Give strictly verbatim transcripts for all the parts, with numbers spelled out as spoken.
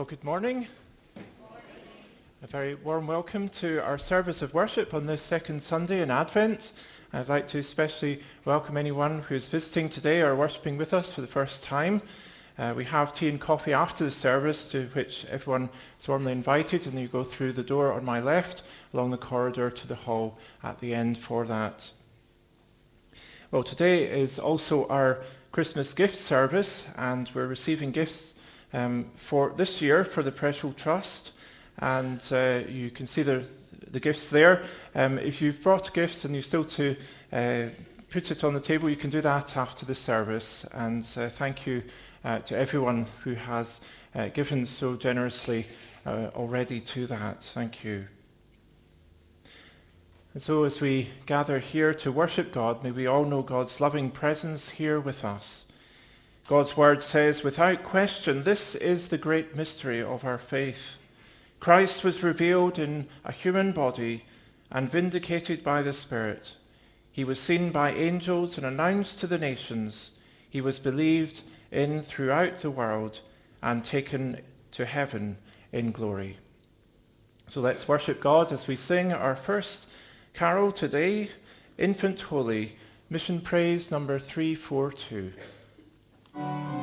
Well, good morning. Good morning. A very warm welcome to our service of worship on this second Sunday in Advent. I'd like to especially welcome anyone who's visiting today or worshipping with us for the first time. Uh, we have tea and coffee after the service, to which everyone is warmly invited, and you go through the door on my left, along the corridor to the hall at the end for that. Well, today is also our Christmas gift service, and we're receiving gifts Um, for this year for the Precious Trust, and uh, you can see the the gifts there. Um, if you've brought gifts and you still to uh, put it on the table, you can do that after the service. And uh, thank you uh, to everyone who has uh, given so generously uh, already to that. Thank you. And so as we gather here to worship God, may we all know God's loving presence here with us. God's word says, without question, this is the great mystery of our faith. Christ was revealed in a human body and vindicated by the Spirit. He was seen by angels and announced to the nations. He was believed in throughout the world and taken to heaven in glory. So let's worship God as we sing our first carol today, Infant Holy, Mission Praise number three forty-two. Thank you.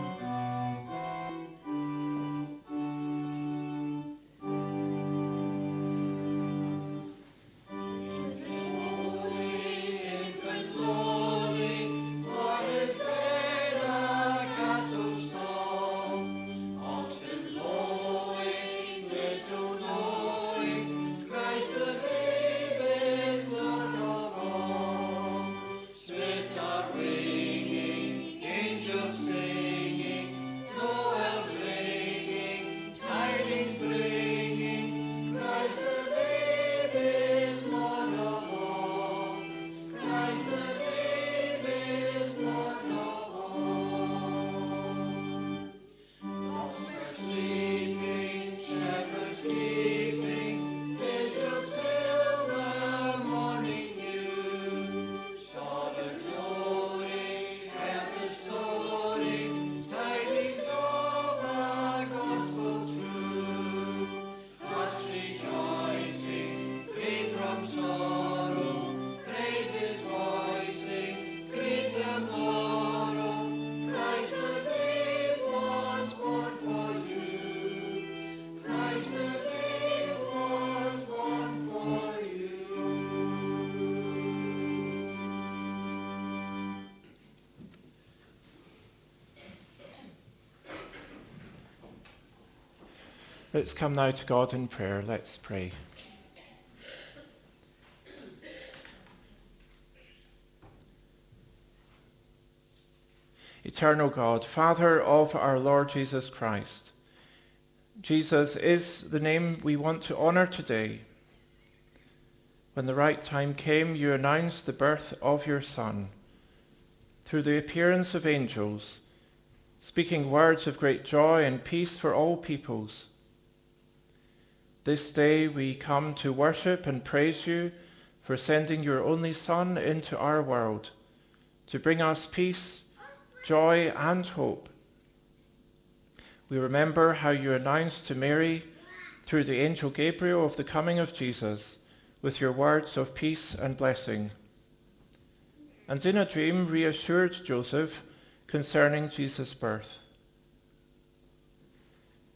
Let's come now to God in prayer. Let's pray. Eternal God, Father of our Lord Jesus Christ, Jesus is the name we want to honor today. When the right time came, you announced the birth of your Son through the appearance of angels, speaking words of great joy and peace for all peoples. This day we come to worship and praise you for sending your only Son into our world to bring us peace, joy, and hope. We remember how you announced to Mary through the angel Gabriel of the coming of Jesus with your words of peace and blessing, and in a dream reassured Joseph concerning Jesus' birth.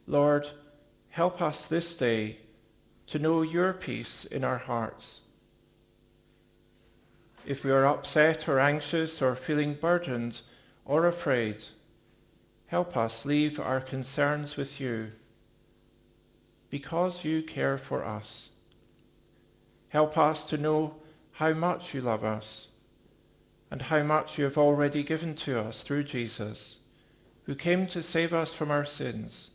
Lord, help us this day to know your peace in our hearts. If we are upset or anxious or feeling burdened or afraid, help us leave our concerns with you, because you care for us. Help us to know how much you love us and how much you have already given to us through Jesus, who came to save us from our sins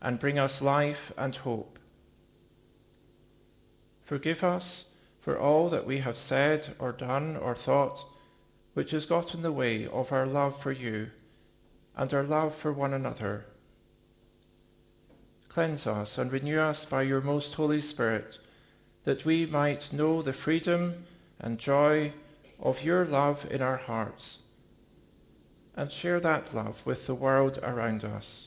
and bring us life and hope. Forgive us for all that we have said or done or thought which has got in the way of our love for you and our love for one another. Cleanse us and renew us by your most Holy Spirit, that we might know the freedom and joy of your love in our hearts and share that love with the world around us.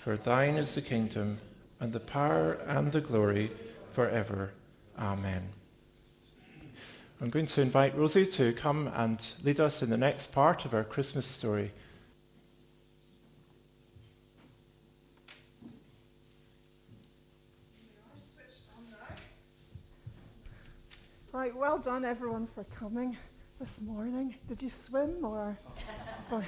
For thine is the kingdom, and the power, and the glory, forever. Amen. I'm going to invite Rosie to come and lead us in the next part of our Christmas story. Right, well done everyone for coming this morning. Did you swim or? or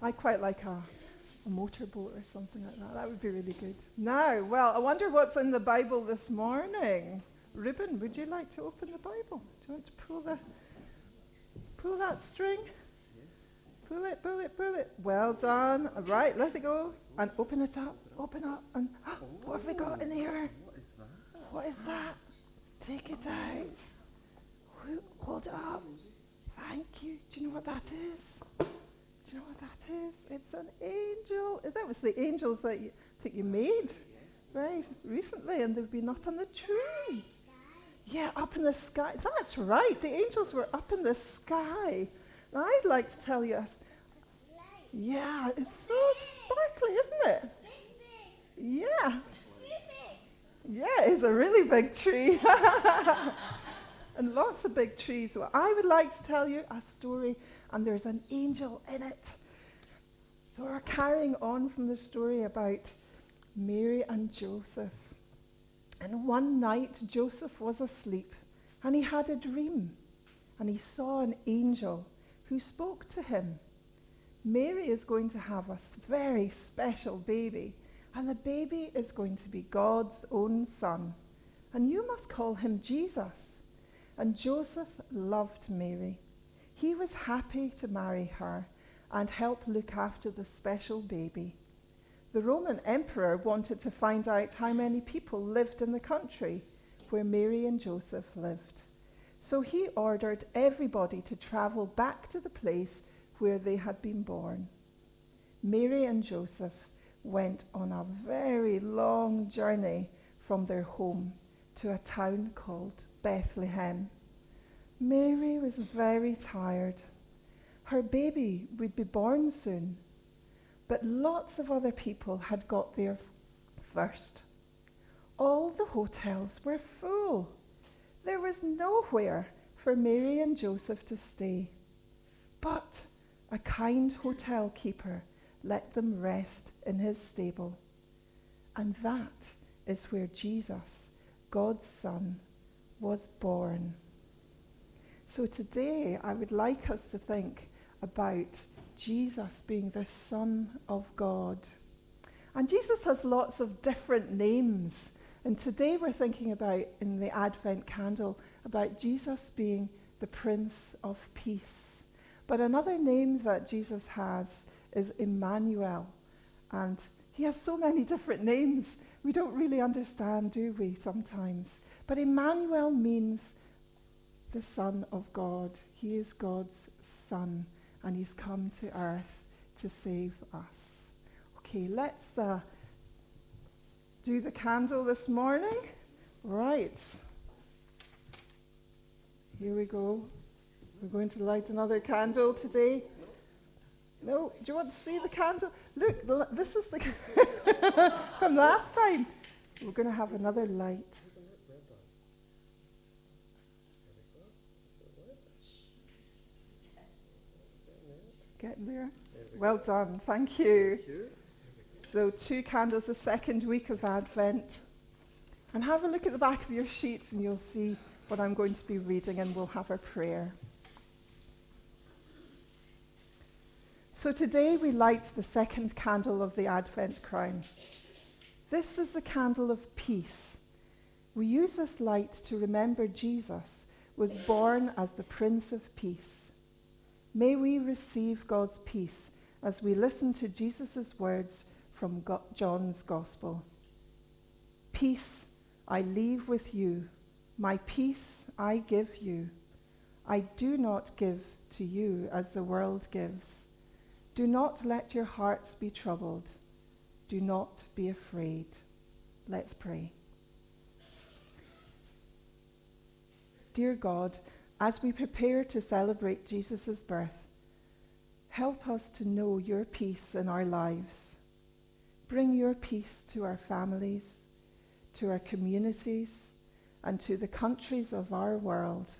I quite like a, a motorboat or something like that. That would be really good. Now, well, I wonder what's in the Bible this morning. Reuben, would you like to open the Bible? Do you want to pull the, pull that string? Pull it, pull it, pull it. Well done. All right, let it go and open it up. Open up and oh, what have we got in here? What is that? What is that? Take it out. Hold it up. Thank you. Do you know what that is? Do you know what that is? It's an angel. That was the angels that you, that you made, right, recently, and they've been up in the tree. Yeah, up in the sky. That's right. The angels were up in the sky. And I'd like to tell you. Yeah, it's so sparkly, isn't it? Yeah. Yeah, it's a really big tree. And lots of big trees. Well, I would like to tell you a story, and there's an angel in it. So we're carrying on from the story about Mary and Joseph. And one night, Joseph was asleep, and he had a dream, and he saw an angel who spoke to him. Mary is going to have a very special baby, and the baby is going to be God's own son. And you must call him Jesus. And Joseph loved Mary. He was happy to marry her and help look after the special baby. The Roman emperor wanted to find out how many people lived in the country where Mary and Joseph lived. So he ordered everybody to travel back to the place where they had been born. Mary and Joseph went on a very long journey from their home to a town called Bethlehem. Mary was very tired. Her baby would be born soon, but lots of other people had got there first. All the hotels were full. There was nowhere for Mary and Joseph to stay, but a kind hotel keeper let them rest in his stable. And that is where Jesus, God's Son, was born. So today I would like us to think about Jesus being the Son of God. And Jesus has lots of different names. And today we're thinking about, in the Advent candle, about Jesus being the Prince of Peace. But another name that Jesus has is Emmanuel, and he has so many different names. We don't really understand, do we, sometimes? But Emmanuel means the Son of God. He is God's Son, and he's come to earth to save us. Okay, let's uh, do the candle this morning. Right. Here we go. We're going to light another candle today. No, do you want to see the candle? Look, the, this is the candle from last time. We're going to have another light. Getting there? Well done, thank you. So two candles, the second week of Advent. And have a look at the back of your sheets and you'll see what I'm going to be reading, and we'll have our prayer. So today we light the second candle of the Advent crown. This is the candle of peace. We use this light to remember Jesus was born as the Prince of Peace. May we receive God's peace as we listen to Jesus' words from John's Gospel. Peace I leave with you, my peace I give you. I do not give to you as the world gives. Do not let your hearts be troubled. Do not be afraid. Let's pray. Dear God, as we prepare to celebrate Jesus' birth, help us to know your peace in our lives. Bring your peace to our families, to our communities, and to the countries of our world.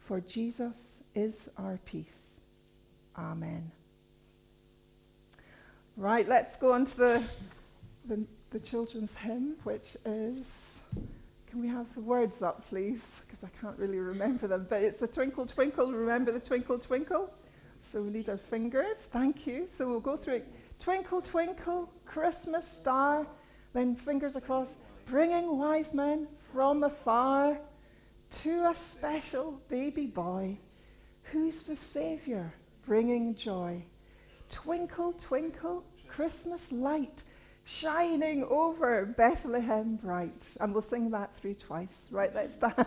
For Jesus is our peace. Amen. Right, let's go on to the, the, the children's hymn, which is, can we have the words up, please? Because I can't really remember them, but it's the Twinkle, Twinkle, remember the Twinkle, Twinkle? So we need our fingers, thank you. So we'll go through it. Twinkle, Twinkle, Christmas star, then fingers across, bringing wise men from afar to a special baby boy, who's the Saviour, bringing joy. Twinkle, twinkle, Christmas light, shining over Bethlehem bright. And we'll sing that through twice. Right, let's stand.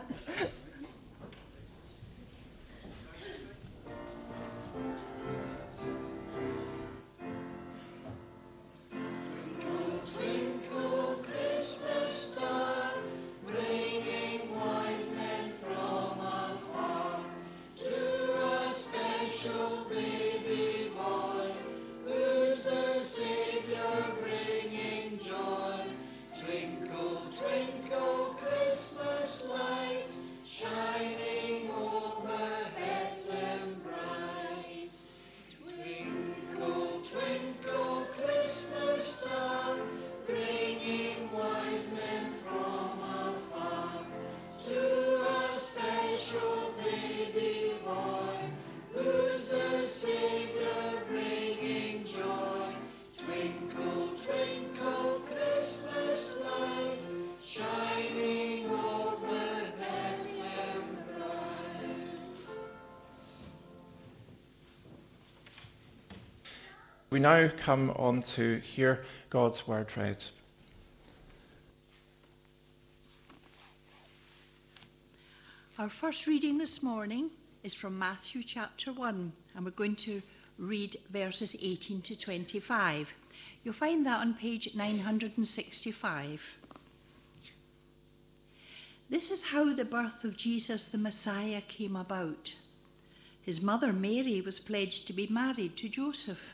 We now come on to hear God's word read. Our first reading this morning is from Matthew chapter one, and we're going to read verses eighteen to twenty-five. You'll find that on page nine hundred sixty-five. This is how the birth of Jesus the Messiah came about. His mother Mary was pledged to be married to Joseph.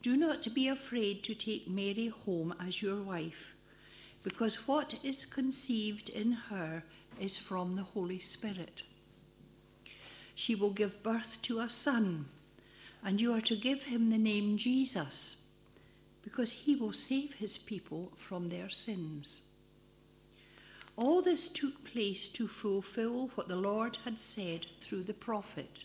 do not be afraid to take Mary home as your wife, because what is conceived in her is from the Holy Spirit. She will give birth to a son, and you are to give him the name Jesus, because he will save his people from their sins." All this took place to fulfill what the Lord had said through the prophet.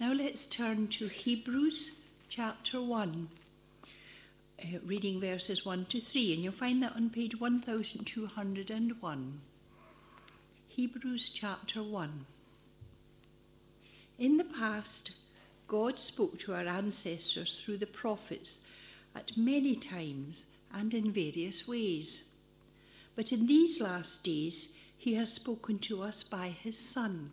Now let's turn to Hebrews chapter one, uh, reading verses one to three, and you'll find that on page one thousand two hundred one. Hebrews chapter one. In the past, God spoke to our ancestors through the prophets at many times and in various ways. But in these last days, he has spoken to us by his Son,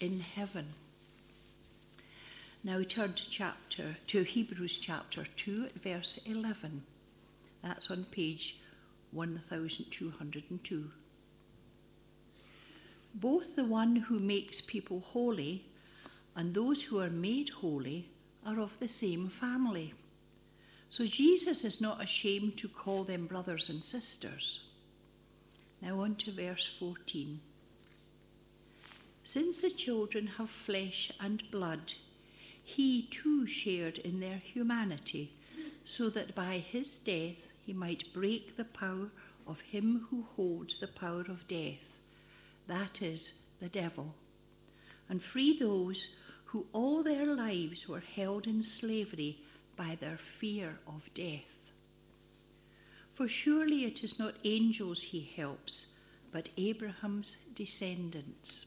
in heaven. Now we turn to chapter to Hebrews chapter two, verse eleven. That's on page one thousand two hundred two. Both the one who makes people holy and those who are made holy are of the same family. So Jesus is not ashamed to call them brothers and sisters. Now on to verse fourteen. Since the children have flesh and blood, he too shared in their humanity, so that by his death he might break the power of him who holds the power of death, that is, the devil, and free those who all their lives were held in slavery by their fear of death. For surely it is not angels he helps, but Abraham's descendants.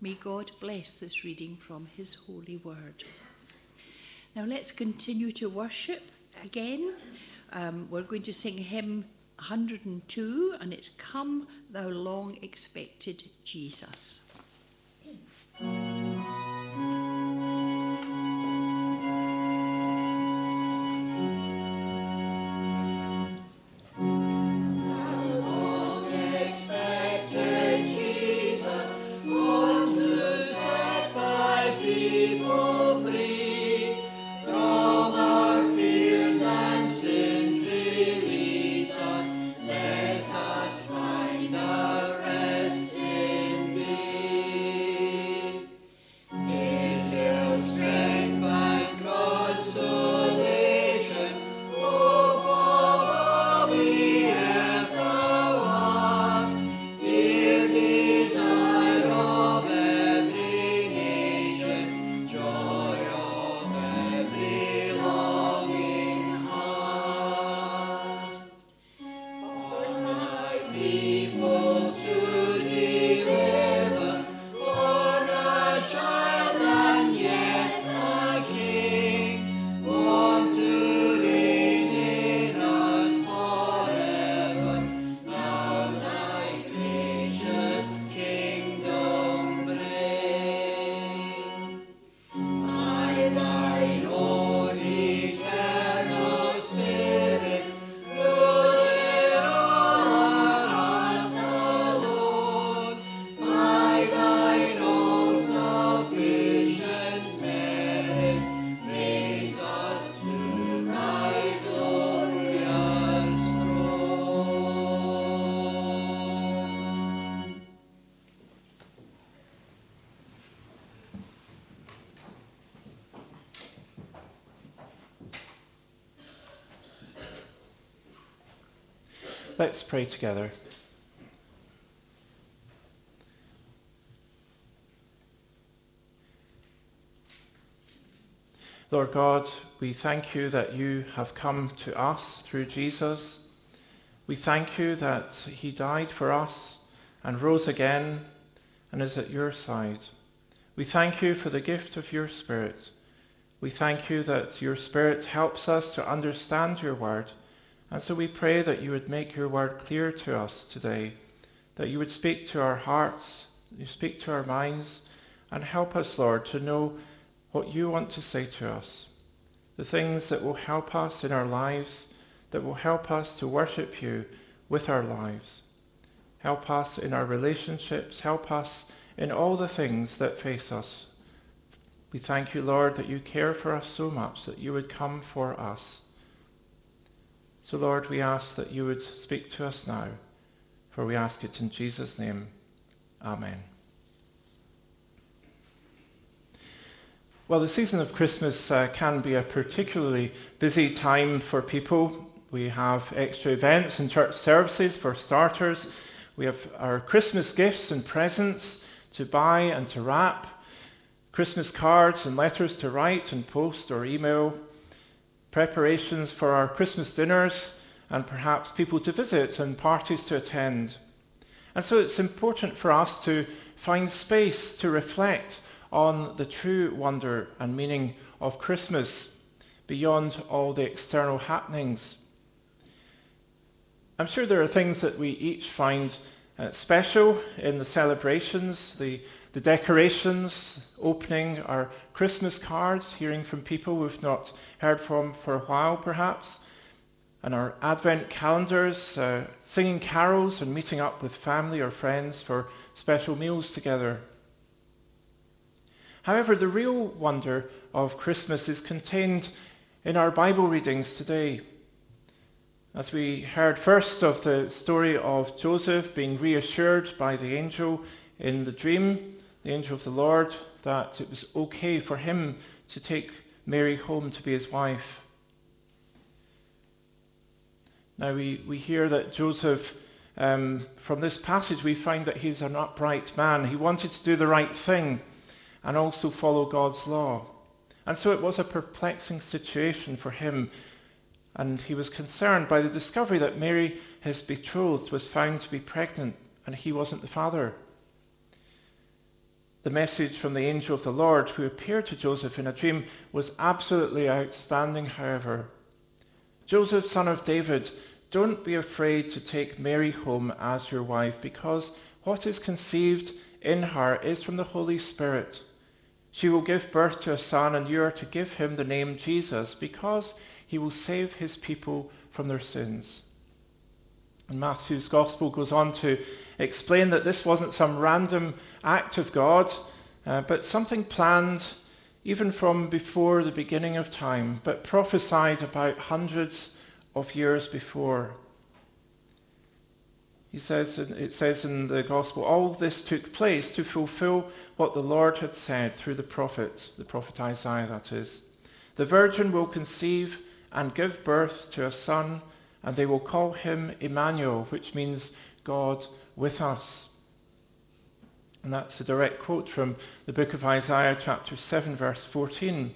May God bless this reading from his holy word. Now let's continue to worship again. Um, we're going to sing hymn one hundred and two, and it's Come, Thou Long Expected Jesus. Let's pray together. Lord God, we thank you that you have come to us through Jesus. We thank you that he died for us and rose again and is at your side. We thank you for the gift of your Spirit. We thank you that your Spirit helps us to understand your word. And so we pray that you would make your word clear to us today, that you would speak to our hearts, you speak to our minds, and help us, Lord, to know what you want to say to us, the things that will help us in our lives, that will help us to worship you with our lives. Help us in our relationships, help us in all the things that face us. We thank you, Lord, that you care for us so much, that you would come for us. So, Lord, we ask that you would speak to us now, for we ask it in Jesus' name. Amen. Well, the season of Christmas uh, can be a particularly busy time for people. We have extra events and church services for starters. We have our Christmas gifts and presents to buy and to wrap, Christmas cards and letters to write and post or email, preparations for our Christmas dinners, and perhaps people to visit and parties to attend. And so it's important for us to find space to reflect on the true wonder and meaning of Christmas beyond all the external happenings. I'm sure there are things that we each find uh, special in the celebrations, the, the decorations, opening our Christmas cards, hearing from people we've not heard from for a while perhaps, and our Advent calendars, uh, singing carols and meeting up with family or friends for special meals together. However, the real wonder of Christmas is contained in our Bible readings today. As we heard first of the story of Joseph being reassured by the angel in the dream, the angel of the Lord, that it was okay for him to take Mary home to be his wife. Now we, we hear that Joseph, um, from this passage we find that he's an upright man. He wanted to do the right thing and also follow God's law. And so it was a perplexing situation for him. And he was concerned by the discovery that Mary, his betrothed, was found to be pregnant and he wasn't the father. The message from the angel of the Lord who appeared to Joseph in a dream was absolutely outstanding, however. Joseph, son of David, don't be afraid to take Mary home as your wife, because what is conceived in her is from the Holy Spirit. She will give birth to a son, and you are to give him the name Jesus, because he will save his people from their sins. And Matthew's gospel goes on to explain that this wasn't some random act of God, uh, but something planned even from before the beginning of time, but prophesied about hundreds of years before. He says, it says in the gospel, all this took place to fulfill what the Lord had said through the prophet, the prophet Isaiah, that is. The virgin will conceive and give birth to a son, and they will call him Emmanuel, which means God with us. And that's a direct quote from the book of Isaiah, chapter seven, verse fourteen.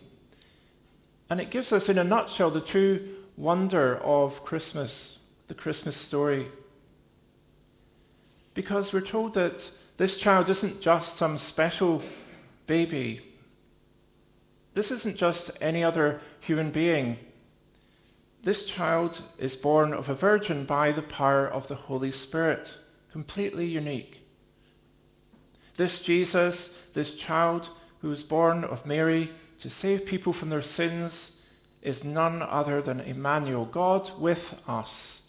And it gives us, in a nutshell, the true wonder of Christmas, the Christmas story. Because we're told that this child isn't just some special baby. This isn't just any other human being. This child is born of a virgin by the power of the Holy Spirit, completely unique. This Jesus, this child who was born of Mary to save people from their sins, is none other than Emmanuel, God with us.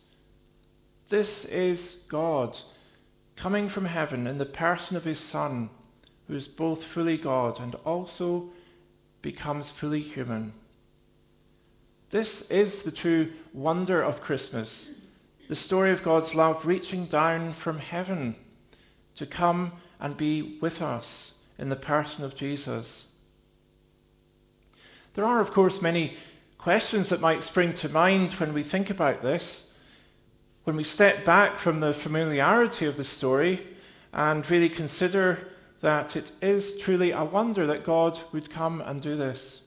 This is God, coming from heaven in the person of his Son, who is both fully God and also becomes fully human. This is the true wonder of Christmas, the story of God's love reaching down from heaven to come and be with us in the person of Jesus. There are, of course, many questions that might spring to mind when we think about this. When we step back from the familiarity of the story and really consider that it is truly a wonder that God would come and do this.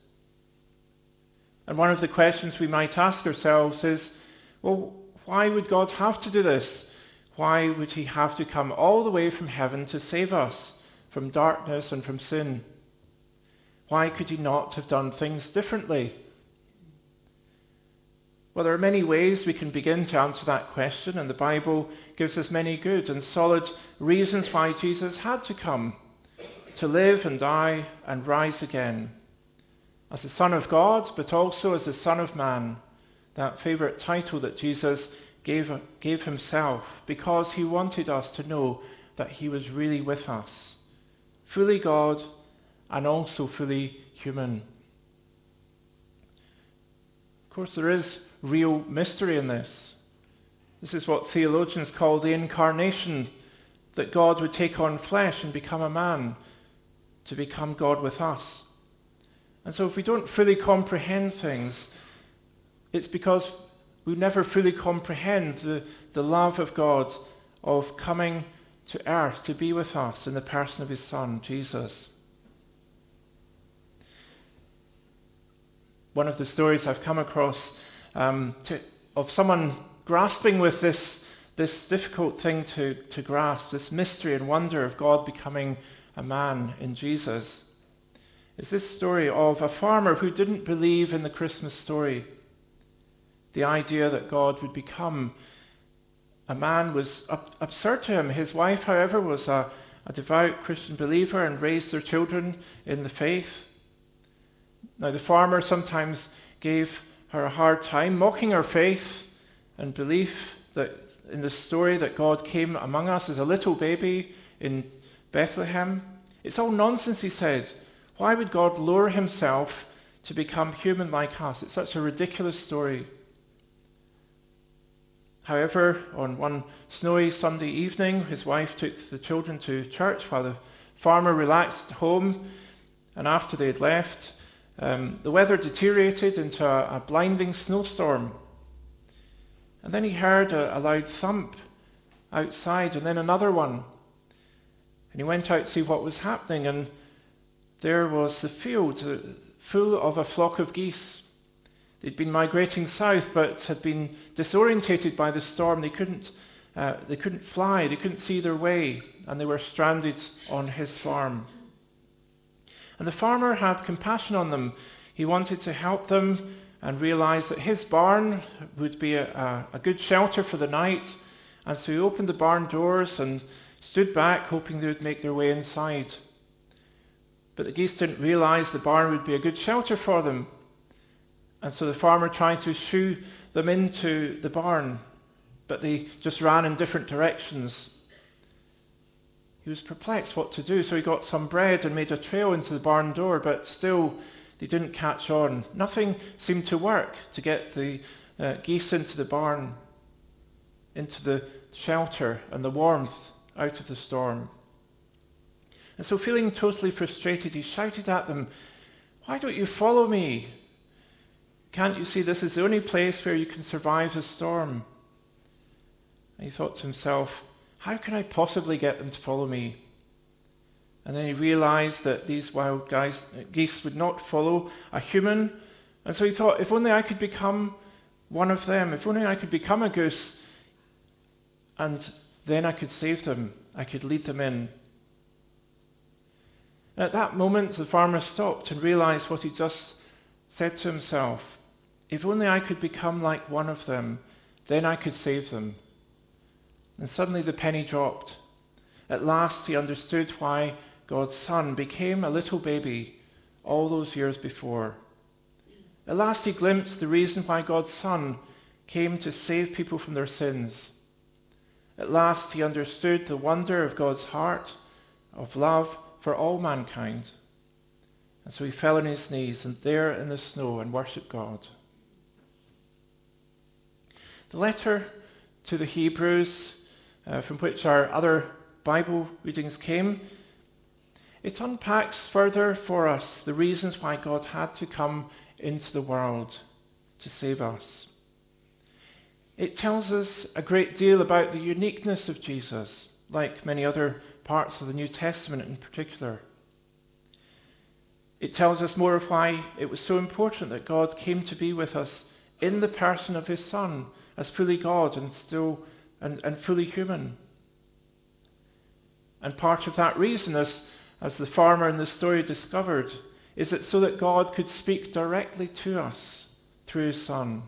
And one of the questions we might ask ourselves is, well, why would God have to do this? Why would he have to come all the way from heaven to save us from darkness and from sin? Why could he not have done things differently? Well, there are many ways we can begin to answer that question, and the Bible gives us many good and solid reasons why Jesus had to come, to live and die and rise again, as the Son of God, but also as the Son of Man, that favorite title that Jesus gave, gave himself, because he wanted us to know that he was really with us, fully God and also fully human. Of course, there is real mystery in this. This is what theologians call the incarnation, that God would take on flesh and become a man, to become God with us. And so if we don't fully comprehend things, it's because we never fully comprehend the, the love of God of coming to earth to be with us in the person of his Son, Jesus. One of the stories I've come across um, to, of someone grasping with this this difficult thing to, to grasp, this mystery and wonder of God becoming a man in Jesus, is this story of a farmer who didn't believe in the Christmas story. The idea that God would become a man was ab- absurd to him. His wife, however, was a, a devout Christian believer and raised their children in the faith. Now, the farmer sometimes gave her a hard time, mocking her faith and belief that in the story that God came among us as a little baby in Bethlehem. It's all nonsense, he said. Why would God lower himself to become human like us? It's such a ridiculous story. However, on one snowy Sunday evening, his wife took the children to church while the farmer relaxed at home. And after they had left, um, the weather deteriorated into a, a blinding snowstorm. And then he heard a, a loud thump outside, and then another one. And he went out to see what was happening, and there was the field full of a flock of geese. They'd been migrating south, but had been disorientated by the storm. They couldn't, uh, they couldn't fly, they couldn't see their way, and they were stranded on his farm. And the farmer had compassion on them. He wanted to help them and realized that his barn would be a, a, a good shelter for the night. And so he opened the barn doors and stood back, hoping they would make their way inside. But the geese didn't realize the barn would be a good shelter for them. And so the farmer tried to shoo them into the barn, but they just ran in different directions. He was perplexed what to do, so he got some bread and made a trail into the barn door, but still they didn't catch on. Nothing seemed to work to get the uh, geese into the barn, into the shelter and the warmth out of the storm. And so, feeling totally frustrated, he shouted at them, "Why don't you follow me? Can't you see this is the only place where you can survive the storm?" And he thought to himself, how can I possibly get them to follow me? And then he realized that these wild guys, geese would not follow a human. And so he thought, if only I could become one of them, if only I could become a goose, and then I could save them, I could lead them in. And at that moment, the farmer stopped and realized what he just said to himself. If only I could become like one of them, then I could save them. And suddenly the penny dropped. At last he understood why God's Son became a little baby all those years before. At last he glimpsed the reason why God's Son came to save people from their sins. At last he understood the wonder of God's heart, of love for all mankind. And so he fell on his knees, and there in the snow, and worshipped God. The letter to the Hebrews, uh, from which our other Bible readings came, it unpacks further for us the reasons why God had to come into the world to save us. It tells us a great deal about the uniqueness of Jesus, like many other parts of the New Testament in particular. It tells us more of why it was so important that God came to be with us in the person of his Son, as fully God and still and, and fully human. And part of that reason, as, as the farmer in the story discovered, is that so that God could speak directly to us through his Son.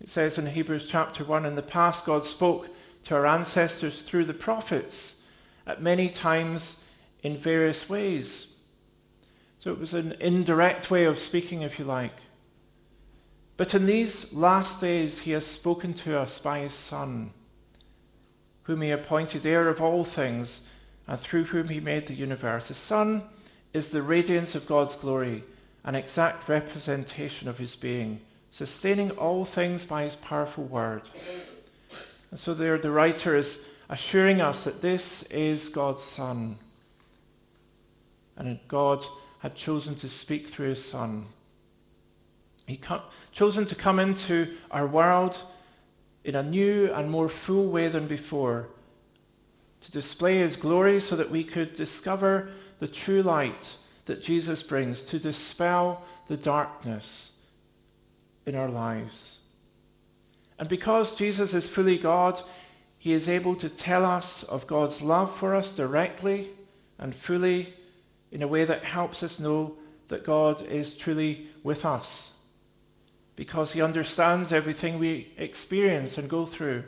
It says in Hebrews chapter one, in the past God spoke to our ancestors through the prophets at many times in various ways. So it was an indirect way of speaking, if you like. But in these last days he has spoken to us by his Son, whom he appointed heir of all things, and through whom he made the universe. His Son is the radiance of God's glory, an exact representation of his being, sustaining all things by his powerful word. And so there the writer is assuring us that this is God's Son, and that God had chosen to speak through his Son. He co- chosen to come into our world in a new and more full way than before, to display his glory so that we could discover the true light that Jesus brings, to dispel the darkness in our lives. And because Jesus is fully God, he is able to tell us of God's love for us directly and fully in a way that helps us know that God is truly with us, because he understands everything we experience and go through.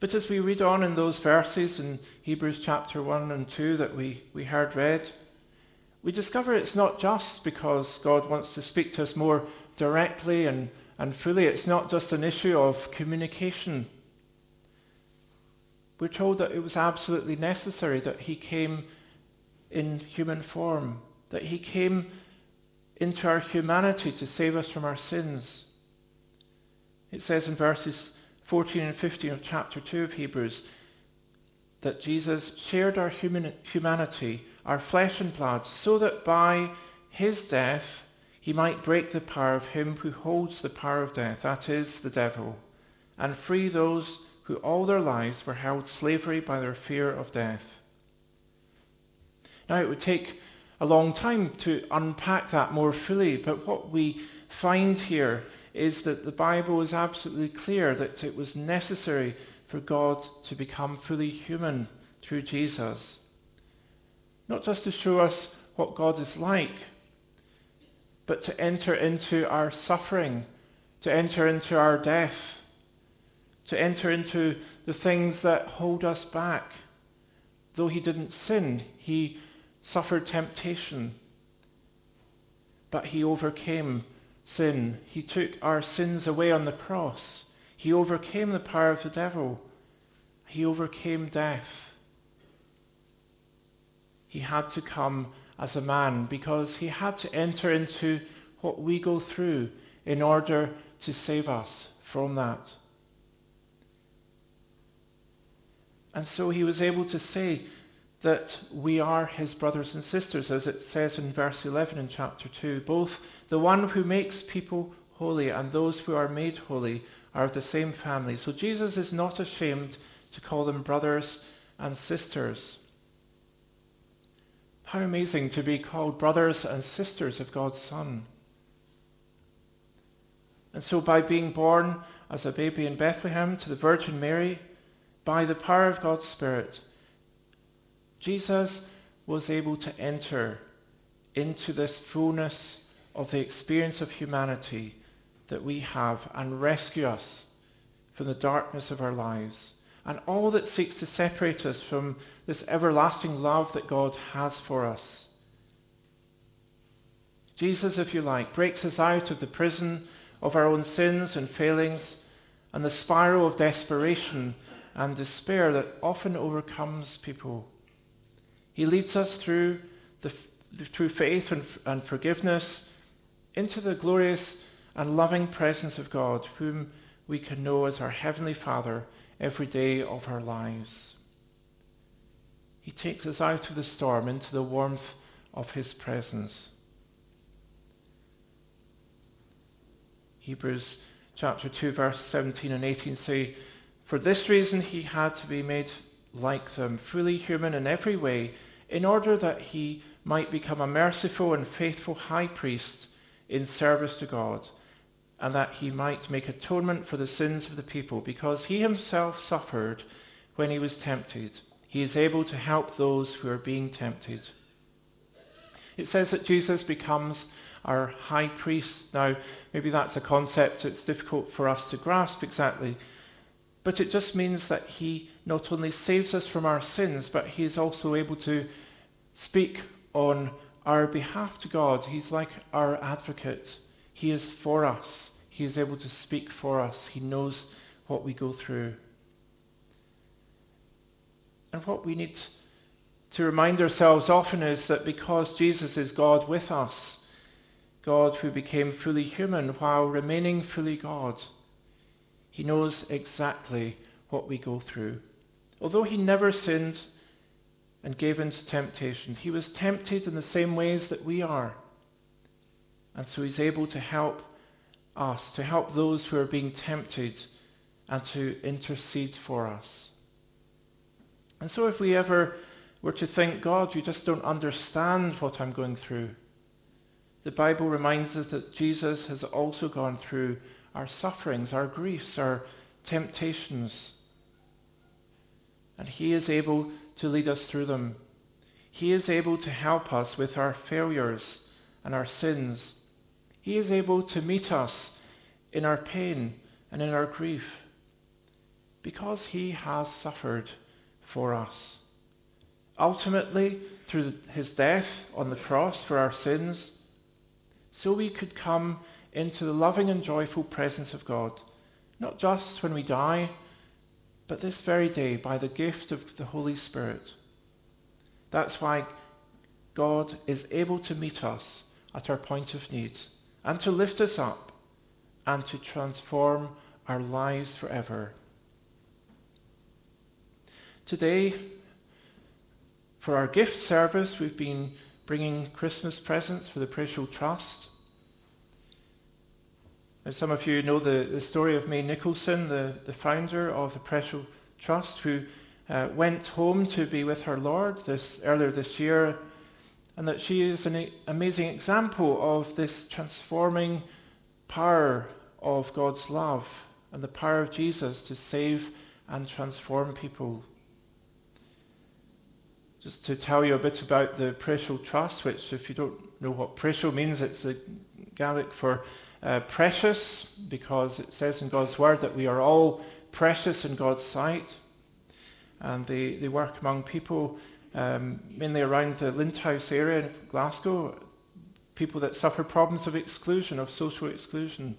But as we read on in those verses in Hebrews chapter one and two that we, we heard read, we discover it's not just because God wants to speak to us more directly and, and fully. It's not just an issue of communication. We're told that it was absolutely necessary that he came in human form, that he came into our humanity to save us from our sins. It says in verses fourteen and fifteen of chapter two of Hebrews that Jesus shared our human humanity, our flesh and blood, so that by his death he might break the power of him who holds the power of death, that is, the devil, and free those who all their lives were held slavery by their fear of death. Now, it would take a long time to unpack that more fully, but what we find here is that the Bible is absolutely clear that it was necessary for God to become fully human through Jesus. Not just to show us what God is like, but to enter into our suffering, to enter into our death, to enter into the things that hold us back. Though he didn't sin, he suffered temptation, but he overcame sin. He took our sins away on the cross. He overcame the power of the devil. He overcame death. He had to come as a man because he had to enter into what we go through in order to save us from that. And so he was able to say that we are his brothers and sisters, as it says in verse eleven in chapter two. Both the one who makes people holy and those who are made holy are of the same family. So Jesus is not ashamed to call them brothers and sisters. How amazing to be called brothers and sisters of God's Son. And so by being born as a baby in Bethlehem to the Virgin Mary, by the power of God's Spirit, Jesus was able to enter into this fullness of the experience of humanity that we have and rescue us from the darkness of our lives and all that seeks to separate us from this everlasting love that God has for us. Jesus, if you like, breaks us out of the prison of our own sins and failings and the spiral of desperation and despair that often overcomes people. He leads us through the through faith and, and forgiveness into the glorious and loving presence of God, whom we can know as our Heavenly Father every day of our lives. He takes us out of the storm into the warmth of his presence. Hebrews chapter two, verse seventeen and eighteen say, "For this reason he had to be made like them, fully human in every way, in order that he might become a merciful and faithful high priest in service to God, and that he might make atonement for the sins of the people, because he himself suffered when he was tempted. He is able to help those who are being tempted." It says that Jesus becomes our high priest. Now, maybe that's a concept that's difficult for us to grasp exactly, but it just means that he not only saves us from our sins, but he is also able to speak on our behalf to God. He's like our advocate. He is for us. He is able to speak for us. He knows what we go through. And what we need to remind ourselves often is that because Jesus is God with us, God who became fully human while remaining fully God. He knows exactly what we go through. Although he never sinned and gave in to temptation, he was tempted in the same ways that we are. And so he's able to help us, to help those who are being tempted, and to intercede for us. And so if we ever were to think, God, you just don't understand what I'm going through, the Bible reminds us that Jesus has also gone through our sufferings, our griefs, our temptations. And he is able to lead us through them. He is able to help us with our failures and our sins. He is able to meet us in our pain and in our grief, because he has suffered for us. Ultimately, through his death on the cross for our sins, so we could come into the loving and joyful presence of God, not just when we die, but this very day by the gift of the Holy Spirit. That's why God is able to meet us at our point of need, and to lift us up, and to transform our lives forever. Today, for our gift service, we've been bringing Christmas presents for the Precious Trust. Now, some of you know the, the story of Mae Nicholson, the, the founder of the Precious Trust, who uh, went home to be with her Lord this earlier this year, and that she is an amazing example of this transforming power of God's love and the power of Jesus to save and transform people. Just to tell you a bit about the Precious Trust, which if you don't know what Precious means, it's the Gaelic for uh, precious, because it says in God's word that we are all precious in God's sight. And they, they work among people Um, mainly around the Lindhouse area in Glasgow, people that suffer problems of exclusion, of social exclusion.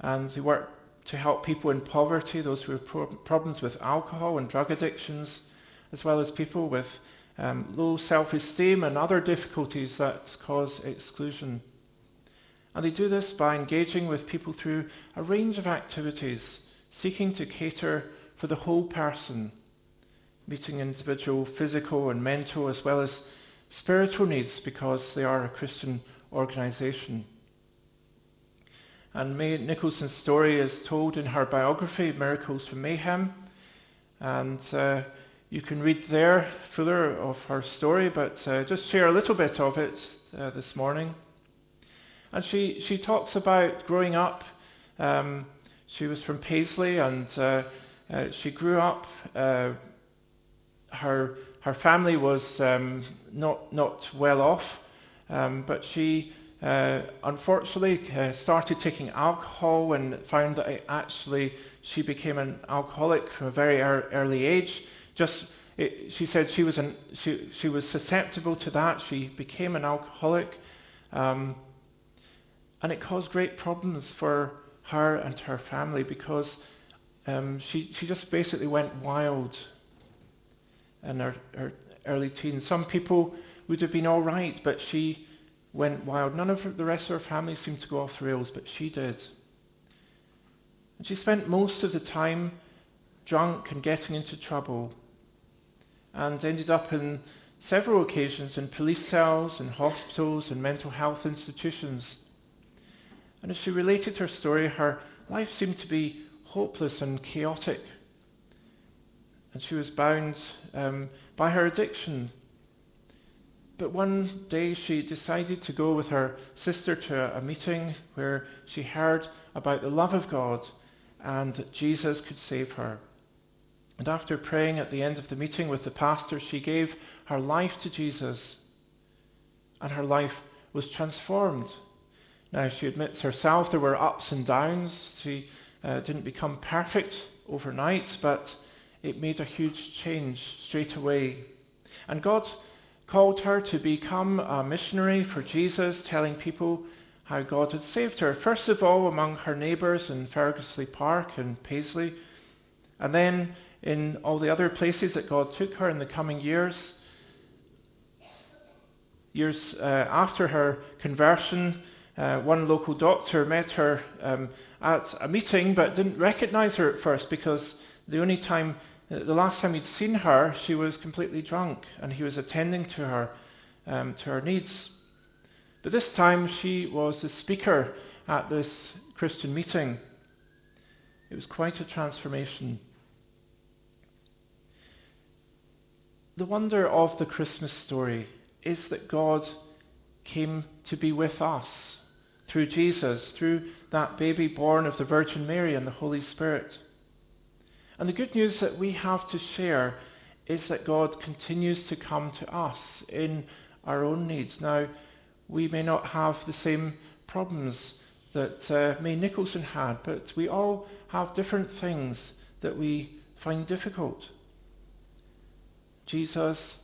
And they work to help people in poverty, those who have pro- problems with alcohol and drug addictions, as well as people with um, low self-esteem and other difficulties that cause exclusion. And they do this by engaging with people through a range of activities, seeking to cater for the whole person, meeting individual physical and mental as well as spiritual needs, because they are a Christian organisation. And Mae Nicholson's story is told in her biography, Miracles from Mayhem, and uh, you can read there fuller of her story, but uh, just share a little bit of it uh, this morning. And she, she talks about growing up. Um, she was from Paisley, and uh, uh, she grew up. Uh, Her her family was um, not not well off, um, but she uh, unfortunately uh, started taking alcohol and found that it actually she became an alcoholic from a very er- early age. Just it, she said she was an, she she was susceptible to that. She became an alcoholic, um, and it caused great problems for her and her family, because um, she she just basically went wild in her, her early teens. Some people would have been all right, but she went wild. None of her, the rest of her family seemed to go off the rails, but she did. And she spent most of the time drunk and getting into trouble, and ended up in several occasions in police cells and hospitals and mental health institutions. And as she related her story, her life seemed to be hopeless and chaotic. And she was bound um, by her addiction. But one day she decided to go with her sister to a, a meeting where she heard about the love of God and that Jesus could save her. And after praying at the end of the meeting with the pastor, she gave her life to Jesus, and her life was transformed. Now, she admits herself there were ups and downs. She uh, didn't become perfect overnight, but it made a huge change straight away. And God called her to become a missionary for Jesus, telling people how God had saved her. First of all, among her neighbours in Ferguslie Park and Paisley, and then in all the other places that God took her in the coming years. years uh, after her conversion, uh, one local doctor met her um, at a meeting but didn't recognize her at first because the only time, the last time he'd seen her, she was completely drunk and he was attending to her, um, to her needs. But this time she was the speaker at this Christian meeting. It was quite a transformation. The wonder of the Christmas story is that God came to be with us through Jesus, through that baby born of the Virgin Mary and the Holy Spirit. And the good news that we have to share is that God continues to come to us in our own needs. Now, we may not have the same problems that uh, Mae Nicholson had, but we all have different things that we find difficult. Jesus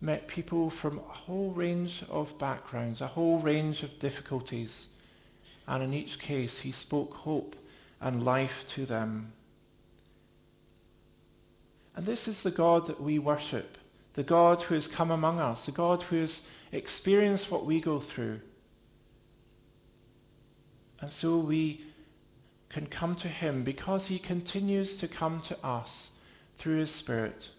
met people from a whole range of backgrounds, a whole range of difficulties, and in each case he spoke hope and life to them. And this is the God that we worship, the God who has come among us, the God who has experienced what we go through. And so we can come to him because he continues to come to us through his Spirit,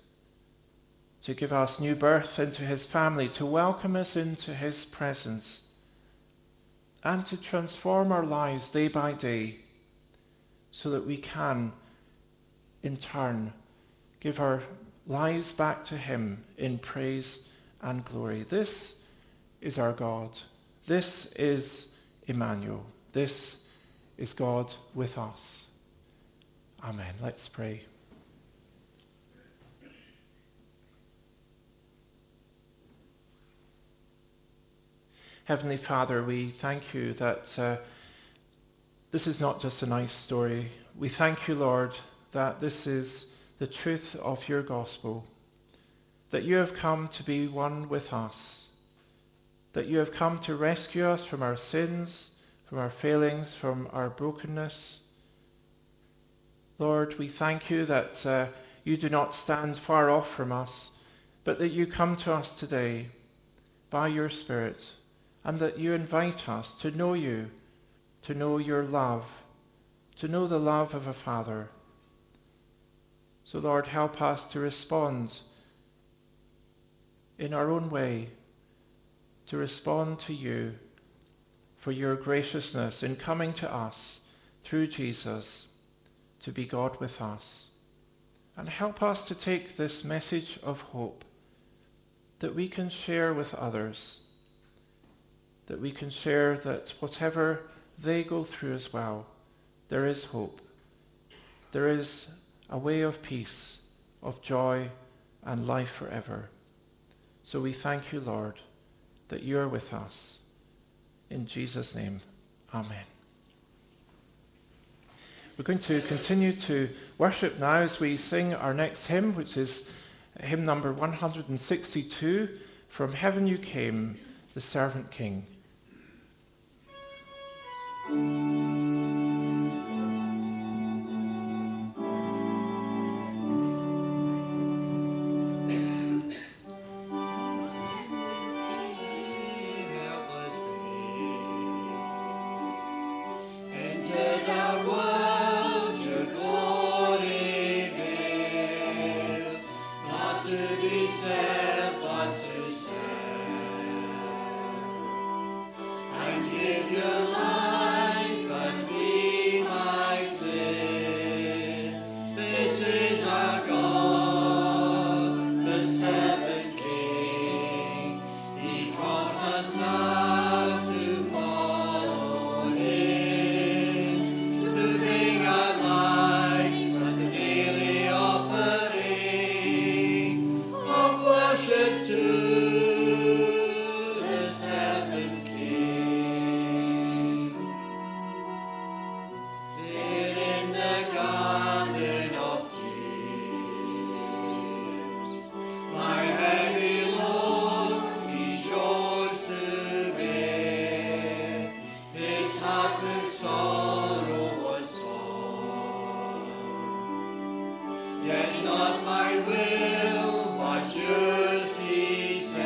to give us new birth into his family, to welcome us into his presence, and to transform our lives day by day so that we can, in turn, give our lives back to him in praise and glory. This is our God. This is Emmanuel. This is God with us. Amen. Let's pray. Heavenly Father, we thank you that uh, this is not just a nice story. We thank you, Lord, that this is the truth of your gospel, that you have come to be one with us, that you have come to rescue us from our sins, from our failings, from our brokenness. Lord, we thank you that uh, you do not stand far off from us, but that you come to us today by your Spirit, and that you invite us to know you, to know your love, to know the love of a Father. So, Lord, help us to respond in our own way, to respond to you for your graciousness in coming to us through Jesus to be God with us. And help us to take this message of hope that we can share with others, that we can share that whatever they go through as well, there is hope. There is a way of peace, of joy, and life forever. So we thank you, Lord, that you are with us. In Jesus' name, amen. We're going to continue to worship now as we sing our next hymn, which is hymn number one hundred sixty-two, From Heaven You Came, the Servant King. Will, but yours he said.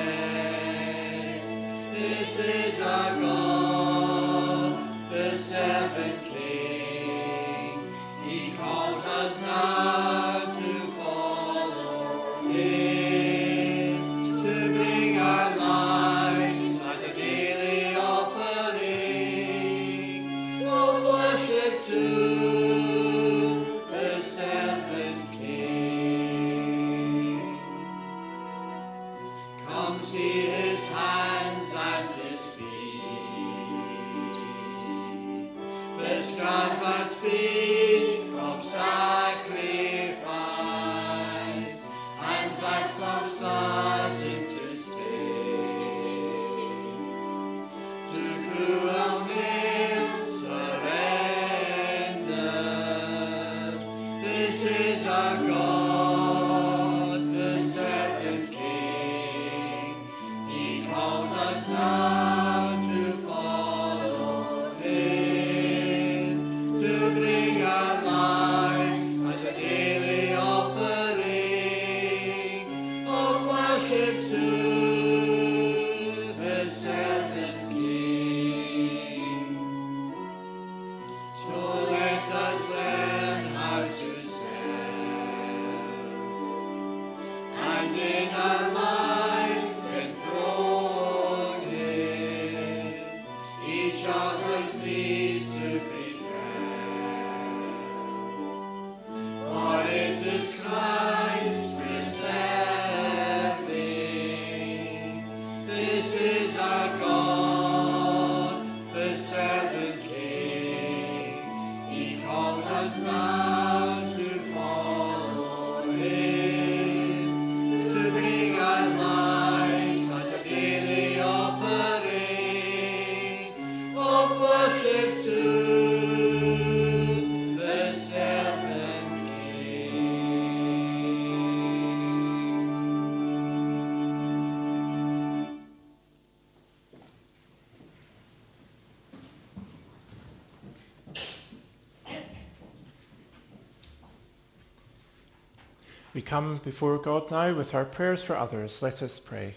We come before God now with our prayers for others. Let us pray.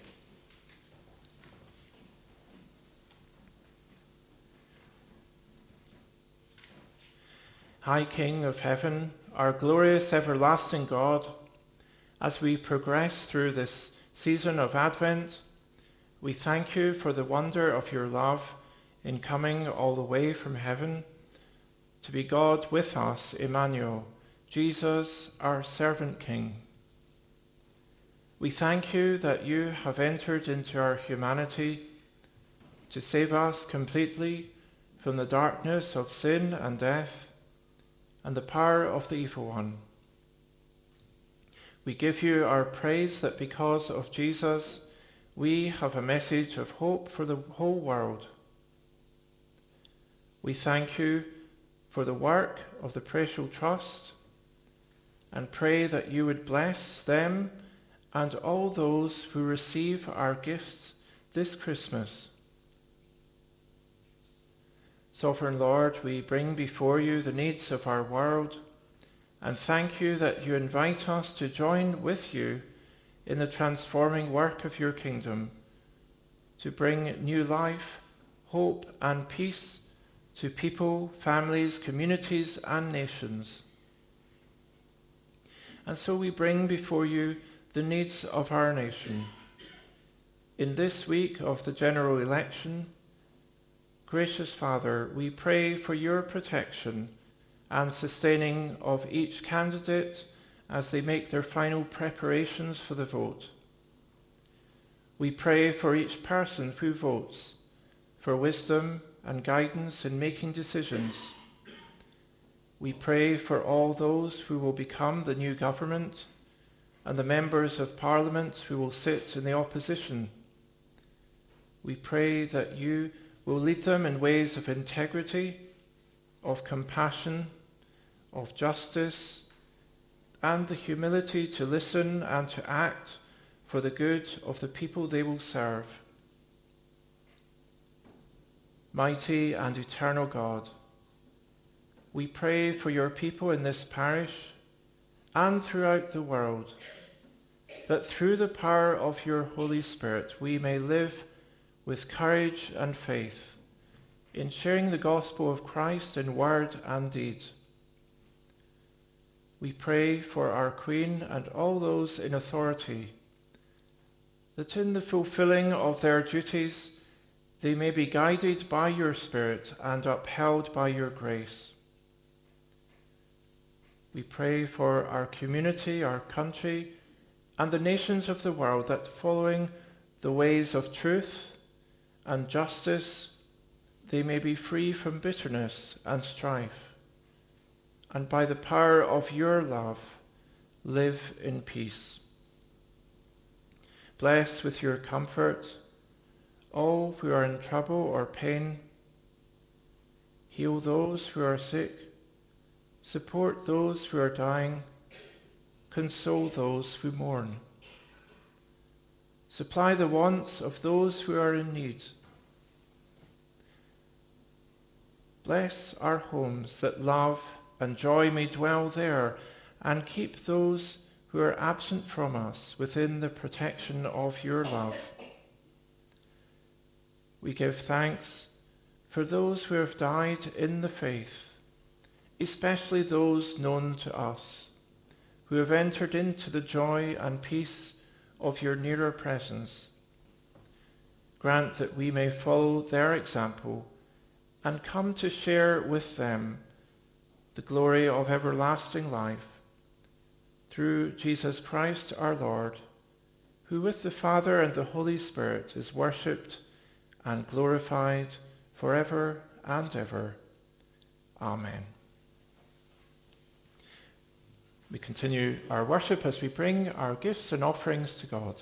High King of heaven, our glorious everlasting God, as we progress through this season of Advent, we thank you for the wonder of your love in coming all the way from heaven to be God with us, Emmanuel, Jesus, our servant King. We thank you that you have entered into our humanity to save us completely from the darkness of sin and death and the power of the evil one. We give you our praise that because of Jesus, we have a message of hope for the whole world. We thank you for the work of the Precious Trust, and pray that you would bless them and all those who receive our gifts this Christmas. Sovereign Lord, we bring before you the needs of our world and thank you that you invite us to join with you in the transforming work of your kingdom, to bring new life, hope and peace to people, families, communities and nations. And so we bring before you the needs of our nation. In this week of the general election, gracious Father, we pray for your protection and sustaining of each candidate as they make their final preparations for the vote. We pray for each person who votes, for wisdom and guidance in making decisions. We pray for all those who will become the new government and the members of Parliament who will sit in the opposition. We pray that you will lead them in ways of integrity, of compassion, of justice, and the humility to listen and to act for the good of the people they will serve. Mighty and eternal God, we pray for your people in this parish and throughout the world, that through the power of your Holy Spirit we may live with courage and faith in sharing the gospel of Christ in word and deed. We pray for our Queen and all those in authority, that in the fulfilling of their duties they may be guided by your Spirit and upheld by your grace. We pray for our community, our country, and the nations of the world, that following the ways of truth and justice, they may be free from bitterness and strife, and by the power of your love, live in peace. Bless with your comfort all who are in trouble or pain. Heal those who are sick. Support those who are dying. Console those who mourn. Supply the wants of those who are in need. Bless our homes, that love and joy may dwell there, and keep those who are absent from us within the protection of your love. We give thanks for those who have died in the faith, especially those known to us, who have entered into the joy and peace of your nearer presence. Grant that we may follow their example and come to share with them the glory of everlasting life, through Jesus Christ our Lord, who with the Father and the Holy Spirit is worshipped and glorified forever and ever. Amen. We continue our worship as we bring our gifts and offerings to God.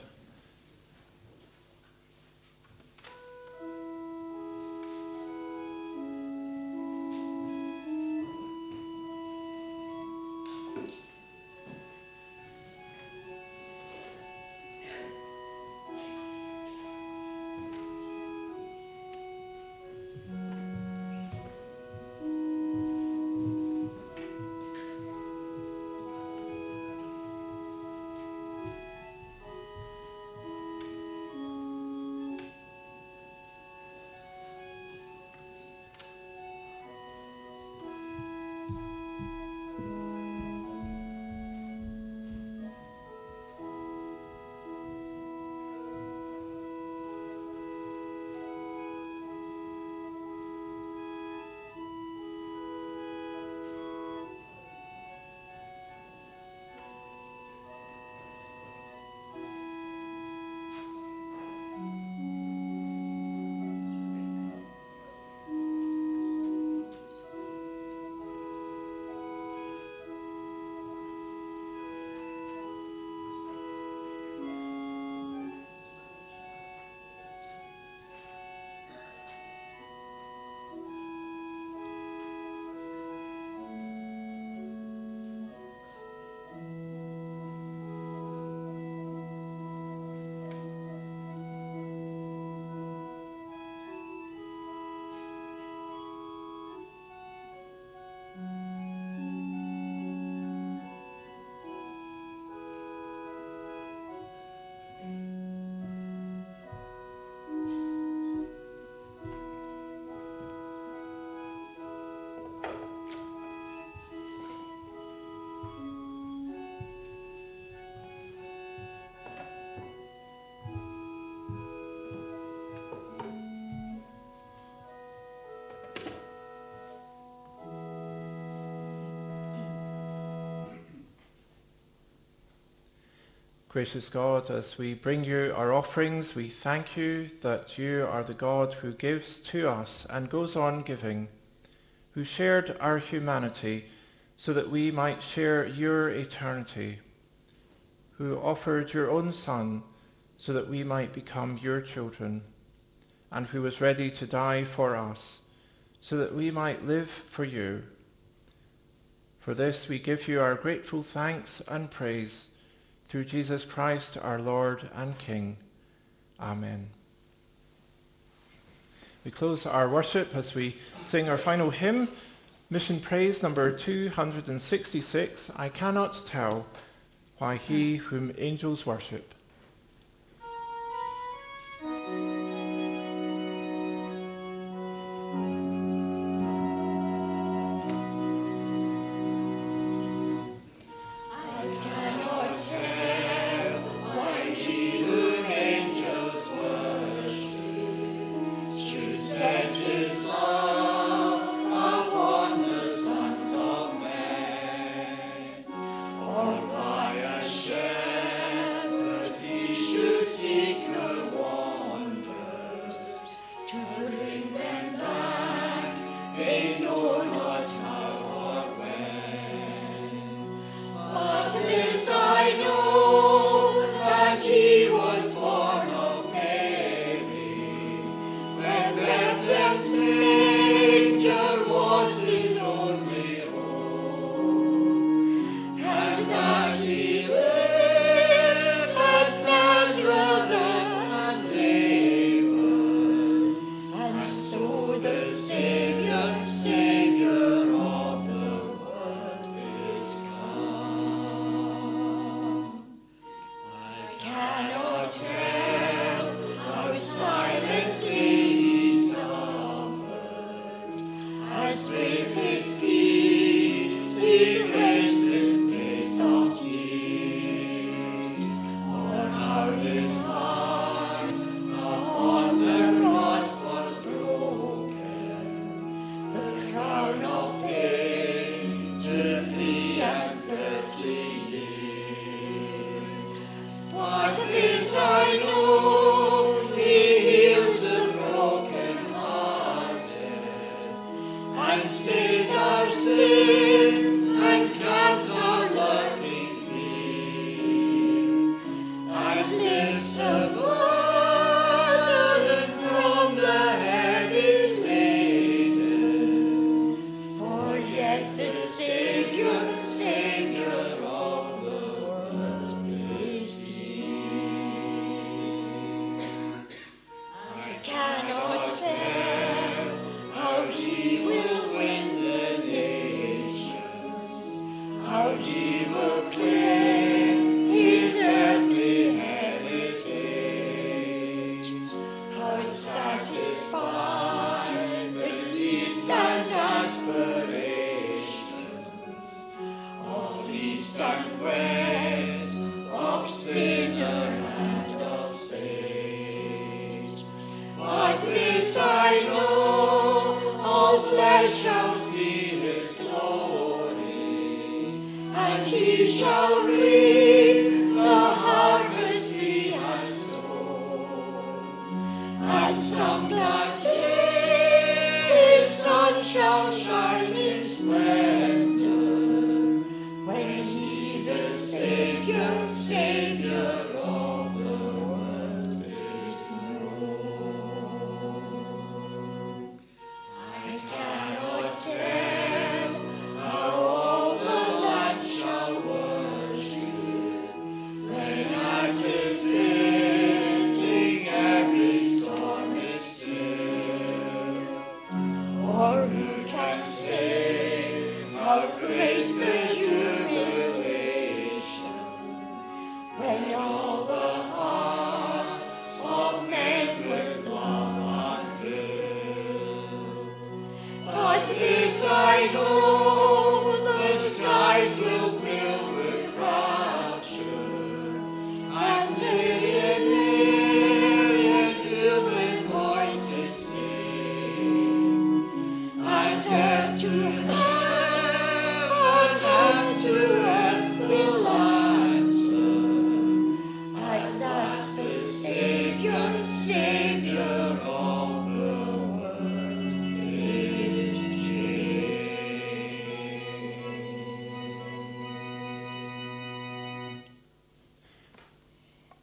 Gracious God, as we bring you our offerings, we thank you that you are the God who gives to us and goes on giving, who shared our humanity so that we might share your eternity, who offered your own Son so that we might become your children, and who was ready to die for us so that we might live for you. For this we give you our grateful thanks and praise, through Jesus Christ, our Lord and King. Amen. We close our worship as we sing our final hymn, Mission Praise number two hundred sixty-six, I Cannot Tell Why He Whom Angels Worship.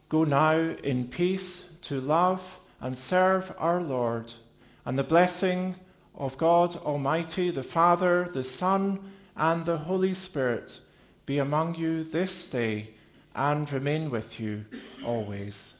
Go now in peace to love and serve our Lord, and the blessing of God Almighty, the Father, the Son, and the Holy Spirit be among you this day and remain with you always.